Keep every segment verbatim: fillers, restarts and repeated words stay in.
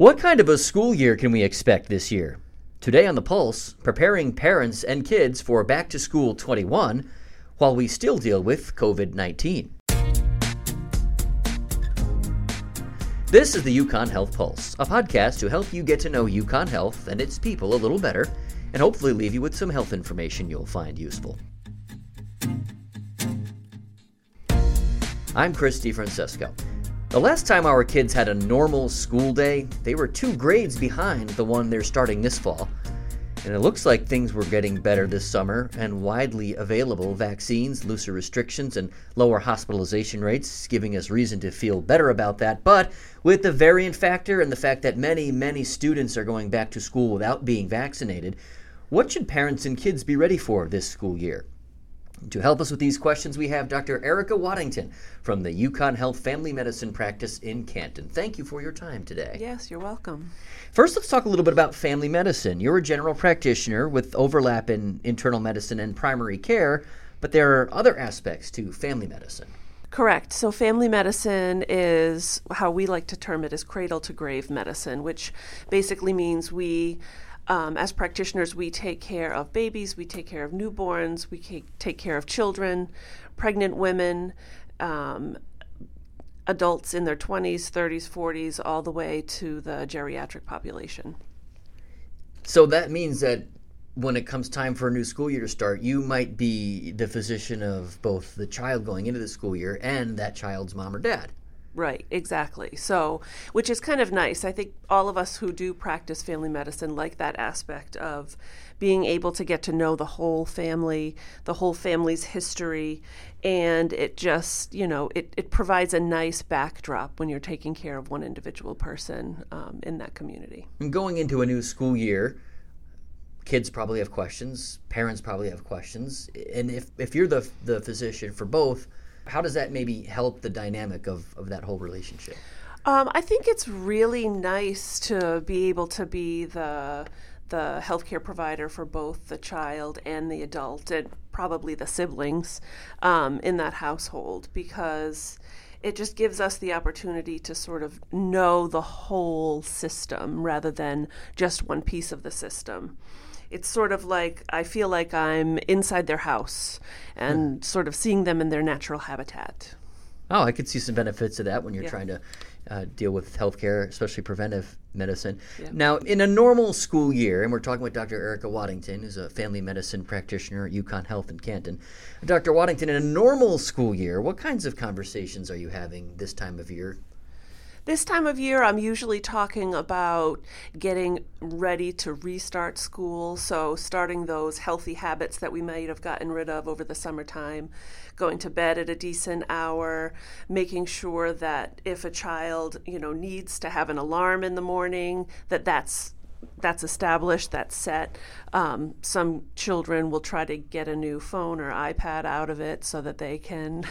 What kind of a school year can we expect this year? Today on The Pulse, preparing parents and kids for Back to School twenty-one while we still deal with covid nineteen. This is the UConn Health Pulse, a podcast to help you get to know UConn Health and its people a little better, and hopefully leave you with some health information you'll find useful. I'm Chris DeFrancesco. The last time our kids had a normal school day, they were two grades behind the one they're starting this fall. And it looks like things were getting better this summer, and widely available vaccines, looser restrictions, and lower hospitalization rates giving us reason to feel better about that. But with the variant factor and the fact that many, many students are going back to school without being vaccinated, what should parents and kids be ready for this school year? To help us with these questions, we have Doctor Erica Waddington from the UConn Health Family Medicine Practice in Canton. Thank you for your time today. Yes, you're welcome. First, let's talk a little bit about family medicine. You're a general practitioner with overlap in internal medicine and primary care, but there are other aspects to family medicine. Correct. So family medicine is, how we like to term it, is cradle to grave medicine, which basically means we Um, as practitioners, we take care of babies, we take care of newborns, we take, take care of children, pregnant women, um, adults in their twenties, thirties, forties, all the way to the geriatric population. So that means that when it comes time for a new school year to start, you might be the physician of both the child going into the school year and that child's mom or dad. Right, exactly. So, which is kind of nice. I think all of us who do practice family medicine like that aspect of being able to get to know the whole family, the whole family's history, and it just, you know, it, it provides a nice backdrop when you're taking care of one individual person um, in that community. And going into a new school year, kids probably have questions, parents probably have questions, and if, if you're the the physician for both, how does that maybe help the dynamic of, of that whole relationship? Um, I think it's really nice to be able to be the the healthcare provider for both the child and the adult, and probably the siblings um, in that household, because it just gives us the opportunity to sort of know the whole system rather than just one piece of the system. It's sort of like, I feel like I'm inside their house and sort of seeing them in their natural habitat. Oh, I could see some benefits of that when you're yeah. trying to uh, deal with healthcare, especially preventive medicine. Yeah. Now, in a normal school year, and we're talking with Doctor Erica Waddington, who's a family medicine practitioner at UConn Health in Canton. Doctor Waddington, in a normal school year, what kinds of conversations are you having this time of year? This time of year, I'm usually talking about getting ready to restart school, so starting those healthy habits that we might have gotten rid of over the summertime, going to bed at a decent hour, making sure that if a child, you know, needs to have an alarm in the morning, that that's that's established, that's set. Um, some children will try to get a new phone or iPad out of it so that they can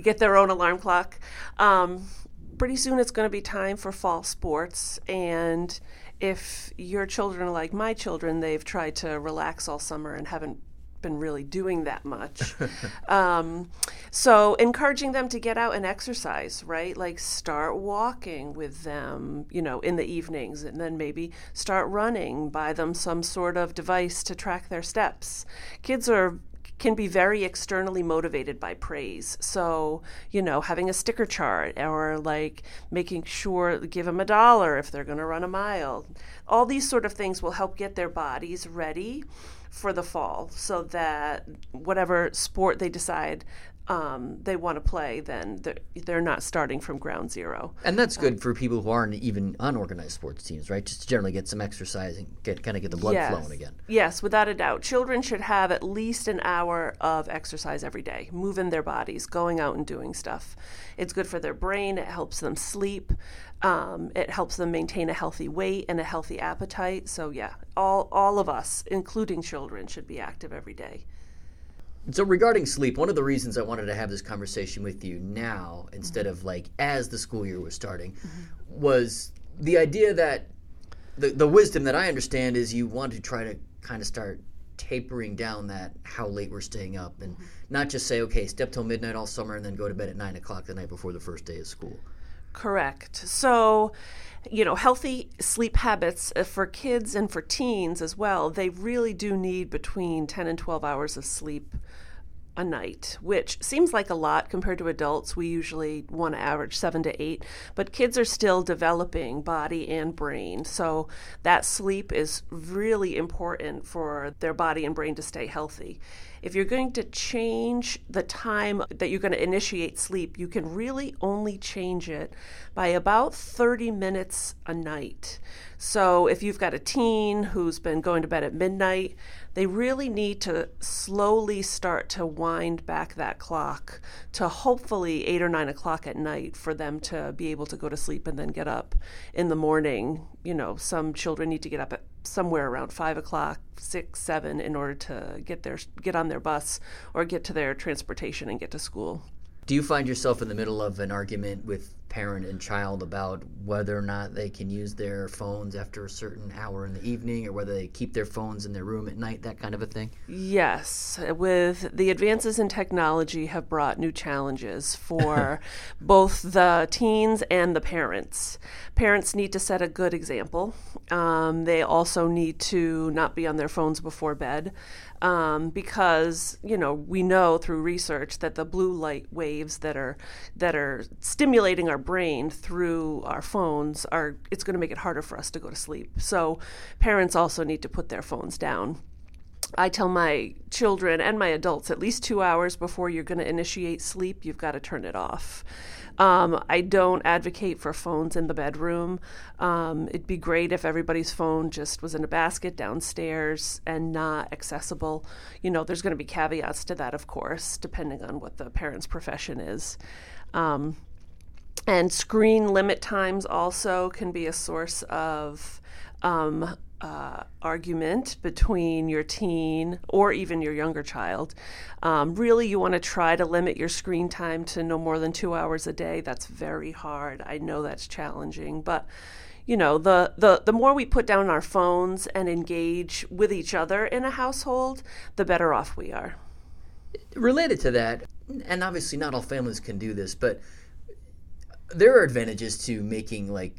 get their own alarm clock. Um, Pretty soon it's going to be time for fall sports, and if your children are like my children, they've tried to relax all summer and haven't been really doing that much. um, so encouraging them to get out and exercise, right? Like start walking with them, you know, in the evenings, and then maybe start running, buy them some sort of device to track their steps. Kids are can be very externally motivated by praise. So, you know, having a sticker chart or like making sure, give them a dollar if they're going to run a mile. All these sort of things will help get their bodies ready for the fall so that whatever sport they decide um, they want to play, then they're, they're not starting from ground zero. And that's good um, for people who aren't even on organized sports teams, right? Just to generally get some exercise and get, kind of get the blood yes. flowing again. Yes, without a doubt. Children should have at least an hour of exercise every day, moving their bodies, going out and doing stuff. It's good for their brain. It helps them sleep. Um, it helps them maintain a healthy weight and a healthy appetite. So yeah, all all of us, including children, should be active every day. So regarding sleep, one of the reasons I wanted to have this conversation with you now instead mm-hmm. of like as the school year was starting mm-hmm. was the idea that the, the wisdom that I understand is you want to try to kind of start tapering down that how late we're staying up and mm-hmm. not just say, okay, step till midnight all summer and then go to bed at nine o'clock the night before the first day of school. Correct. So you know, healthy sleep habits for kids and for teens as well, they really do need between ten and twelve hours of sleep a night, which seems like a lot compared to adults. We usually want to average seven to eight, but kids are still developing body and brain. So that sleep is really important for their body and brain to stay healthy. If you're going to change the time that you're going to initiate sleep, you can really only change it by about thirty minutes a night. So if you've got a teen who's been going to bed at midnight, they really need to slowly start to wind back that clock to hopefully eight or nine o'clock at night for them to be able to go to sleep and then get up in the morning. You know, some children need to get up at somewhere around five o'clock, six, seven, in order to get their get on their bus or get to their transportation and get to school. Do you find yourself in the middle of an argument with parent and child about whether or not they can use their phones after a certain hour in the evening, or whether they keep their phones in their room at night, that kind of a thing? Yes. With the advances in technology have brought new challenges for both the teens and the parents. Parents need to set a good example. Um, they also need to not be on their phones before bed um, because, you know, we know through research that the blue light waves that are that are stimulating our brain through our phones are it's going to make it harder for us to go to sleep. So parents also need to put their phones down. I tell my children and my adults, at least two hours before you're going to initiate sleep, you've got to turn it off. Um, I don't advocate for phones in the bedroom. Um, it'd be great if everybody's phone just was in a basket downstairs and not accessible. You know, there's going to be caveats to that, of course, depending on what the parent's profession is. Um, and screen limit times also can be a source of um, Uh, argument between your teen or even your younger child. Um, really, you want to try to limit your screen time to no more than two hours a day. That's very hard. I know that's challenging, but you know, the, the, the more we put down our phones and engage with each other in a household, the better off we are. Related to that, and obviously not all families can do this, but there are advantages to making like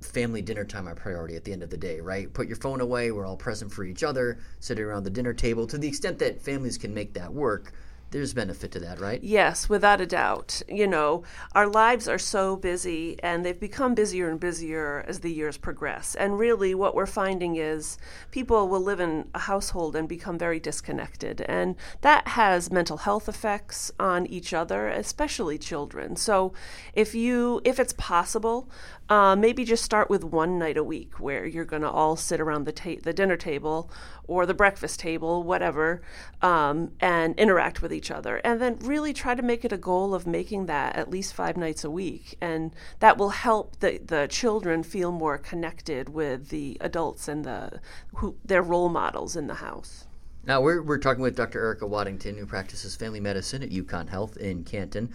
family dinner time a priority at the end of the day, right? Put your phone away, we're all present for each other, sitting around the dinner table. To the extent that families can make that work, there's benefit to that, right? Yes, without a doubt. You know, our lives are so busy, and they've become busier and busier as the years progress. And really what we're finding is people will live in a household and become very disconnected. And that has mental health effects on each other, especially children. So if you, if it's possible, uh, maybe just start with one night a week where you're going to all sit around the, ta- the dinner table or the breakfast table, whatever, um, and interact with each other. Each other, and then really try to make it a goal of making that at least five nights a week, and that will help the, the children feel more connected with the adults and the who their role models in the house. Now we're we're talking with Doctor Erica Waddington, who practices family medicine at UConn Health in Canton.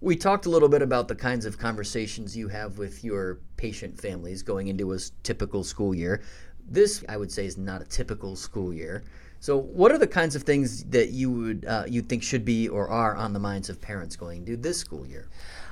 We talked a little bit about the kinds of conversations you have with your patient families going into a typical school year. This, I would say, is not a typical school year. So what are the kinds of things that you would uh, you think should be or are on the minds of parents going into this school year?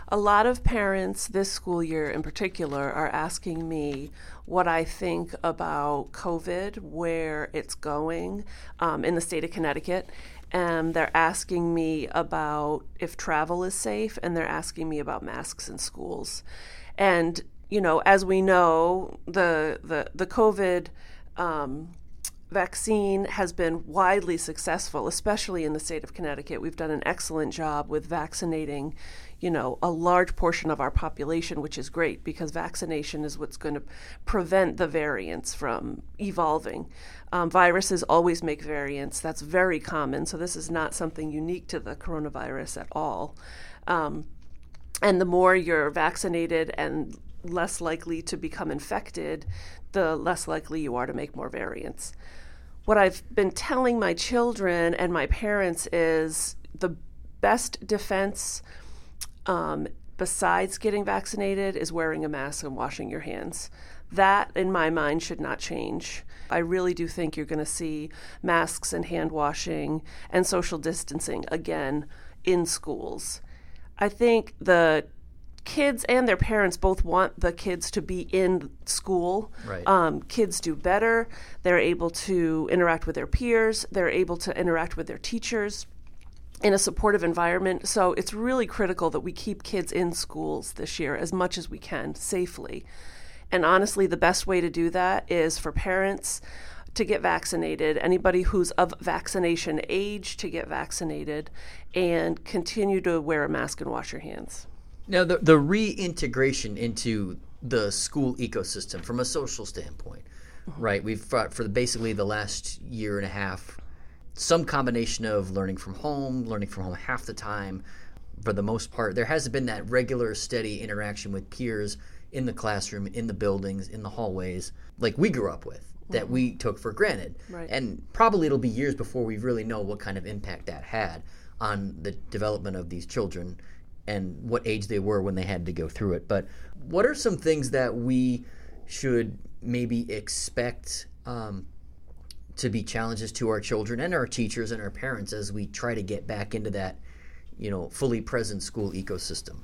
A lot of parents this school year in particular are asking me what I think about COVID, where it's going um, in the state of Connecticut. And they're asking me about if travel is safe, and they're asking me about masks in schools. And, you know, as we know, the, the, the COVID um, vaccine has been widely successful, especially in the state of Connecticut. We've done an excellent job with vaccinating, you know, a large portion of our population, which is great because vaccination is what's going to prevent the variants from evolving. Um, viruses always make variants. That's very common. So this is not something unique to the coronavirus at all. Um, and the more you're vaccinated and less likely to become infected, the less likely you are to make more variants. What I've been telling my children and my parents is the best defense um, besides getting vaccinated is wearing a mask and washing your hands. That, in my mind, should not change. I really do think you're going to see masks and hand washing and social distancing again in schools. I think the kids and their parents both want the kids to be in school. Right. Um, kids do better. They're able to interact with their peers. They're able to interact with their teachers in a supportive environment. So it's really critical that we keep kids in schools this year as much as we can safely. And honestly, the best way to do that is for parents to get vaccinated, anybody who's of vaccination age to get vaccinated, and continue to wear a mask and wash your hands. Now, the, the reintegration into the school ecosystem from a social standpoint, mm-hmm. right? We've fought for basically the last year and a half, some combination of learning from home, learning from home half the time. For the most part, there hasn't been that regular, steady interaction with peers in the classroom, in the buildings, in the hallways, like we grew up with, that we took for granted. Right. And probably it'll be years before we really know what kind of impact that had on the development of these children and what age they were when they had to go through it. But what are some things that we should maybe expect um, to be challenges to our children and our teachers and our parents as we try to get back into that, you know, fully present school ecosystem?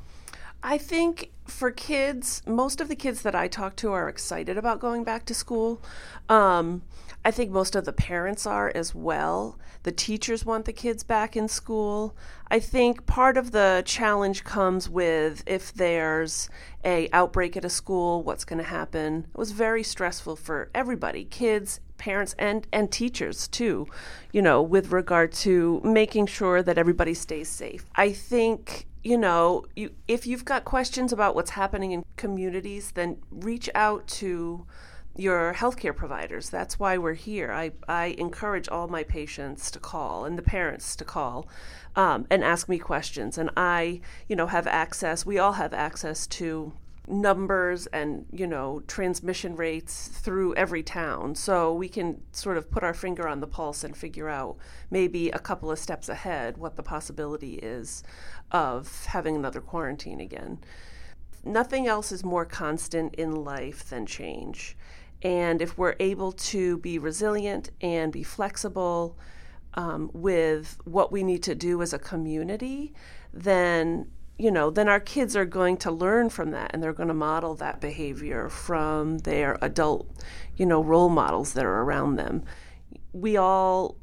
I think for kids, most of the kids that I talk to are excited about going back to school. Um, I think most of the parents are as well. The teachers want the kids back in school. I think part of the challenge comes with if there's a outbreak at a school, what's going to happen. It was very stressful for everybody, kids, parents, and, and teachers too, you know, with regard to making sure that everybody stays safe. I think... You know, you, if you've got questions about what's happening in communities, then reach out to your healthcare providers. That's why we're here. I, I encourage all my patients to call and the parents to call um, and ask me questions. And I, you know, have access, we all have access to numbers and, you know, transmission rates through every town. So we can sort of put our finger on the pulse and figure out maybe a couple of steps ahead what the possibility is of having another quarantine again. Nothing else is more constant in life than change. And if we're able to be resilient and be flexible um, with what we need to do as a community, then you know, then our kids are going to learn from that, and they're going to model that behavior from their adult, you know, role models that are around them. We all,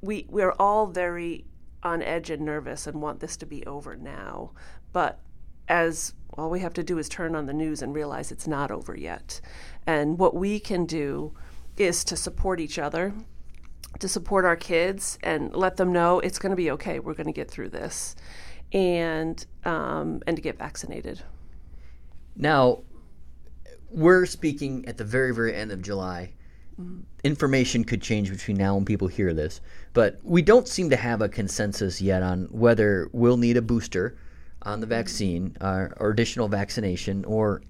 we, we're all very on edge and nervous and want this to be over now. But as all we have to do is turn on the news and realize it's not over yet. And what we can do is to support each other, to support our kids, and let them know it's going to be okay. We're going to get through this. And um, and to get vaccinated. Now, we're speaking at the very, very end of July. Mm-hmm. Information could change between now and people hear this, but we don't seem to have a consensus yet on whether we'll need a booster on the vaccine uh, or additional vaccination, or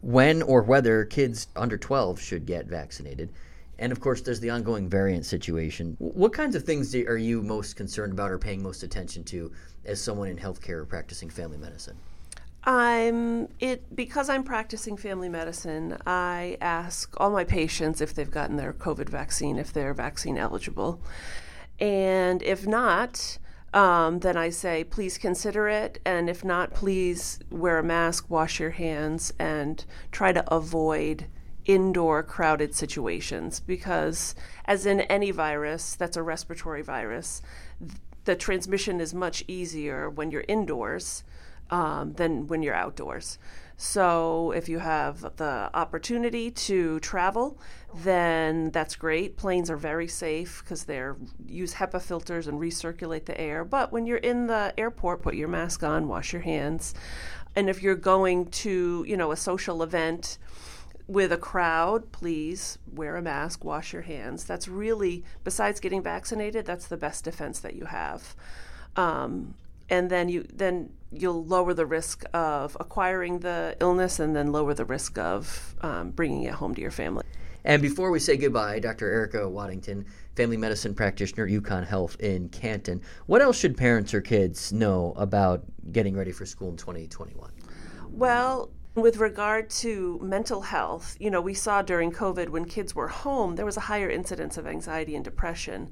when or whether kids under twelve should get vaccinated. And, of course, there's the ongoing variant situation. What kinds of things are you most concerned about or paying most attention to as someone in healthcare or practicing family medicine? I'm it because I'm practicing family medicine, I ask all my patients if they've gotten their COVID vaccine, if they're vaccine eligible. And if not, um, then I say, please consider it. And if not, please wear a mask, wash your hands, and try to avoid indoor crowded situations, because as in any virus that's a respiratory virus, th- the transmission is much easier when you're indoors um, than when you're outdoors. So if you have the opportunity to travel, then that's great. Planes are very safe because they use HEPA filters and recirculate the air. But when you're in the airport, put your mask on, wash your hands. And if you're going to, you know, a social event with a crowd, please wear a mask, wash your hands. That's really, besides getting vaccinated, that's the best defense that you have. Um, and then, you, then you'll lower the risk of acquiring the illness and then lower the risk of um, bringing it home to your family. And before we say goodbye, Doctor Erica Waddington, family medicine practitioner at UConn Health in Canton, what else should parents or kids know about getting ready for school in twenty twenty-one? Well, with regard to mental health, you know, we saw during COVID when kids were home, there was a higher incidence of anxiety and depression.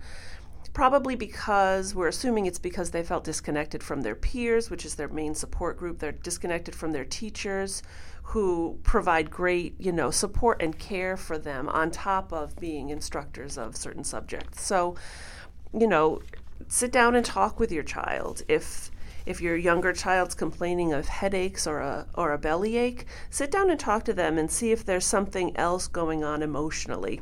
probably because we're assuming it's because they felt disconnected from their peers, which is their main support group. They're disconnected from their teachers, who provide great, you know, support and care for them on top of being instructors of certain subjects. So, you know, sit down and talk with your child. If if your younger child's complaining of headaches or a or a bellyache, sit down and talk to them and see if there's something else going on emotionally.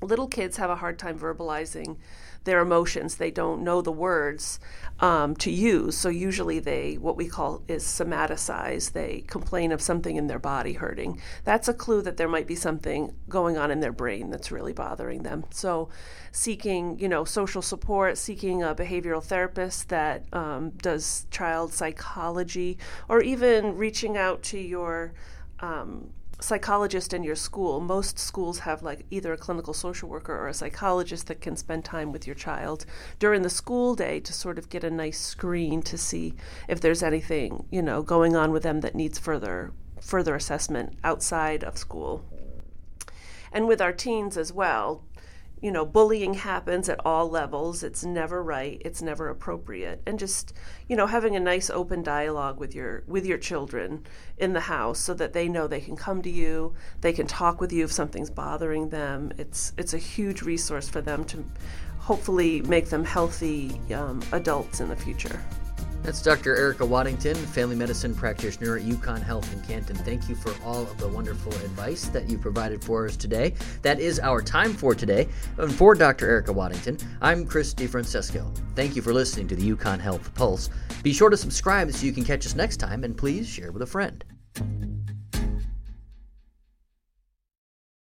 Little kids have a hard time verbalizing their emotions. They don't know the words um, to use, so usually they, what we call is somaticize. They complain of something in their body hurting. That's a clue that there might be something going on in their brain that's really bothering them. So seeking, you know, social support, seeking a behavioral therapist that um, does child psychology, or even reaching out to your um psychologist in your school. Most schools have like either a clinical social worker or a psychologist that can spend time with your child during the school day to sort of get a nice screen to see if there's anything, you know, going on with them that needs further further assessment outside of school. And with our teens as well, you know, bullying happens at all levels. It's never right. It's never appropriate. And just, you know, having a nice open dialogue with your with your children in the house so that they know they can come to you, they can talk with you if something's bothering them. It's it's a huge resource for them to hopefully make them healthy um, adults in the future. That's Doctor Erica Waddington, family medicine practitioner at UConn Health in Canton. Thank you for all of the wonderful advice that you provided for us today. That is our time for today. And for Doctor Erica Waddington, I'm Chris DeFrancesco. Thank you for listening to the UConn Health Pulse. Be sure to subscribe so you can catch us next time, and please share with a friend.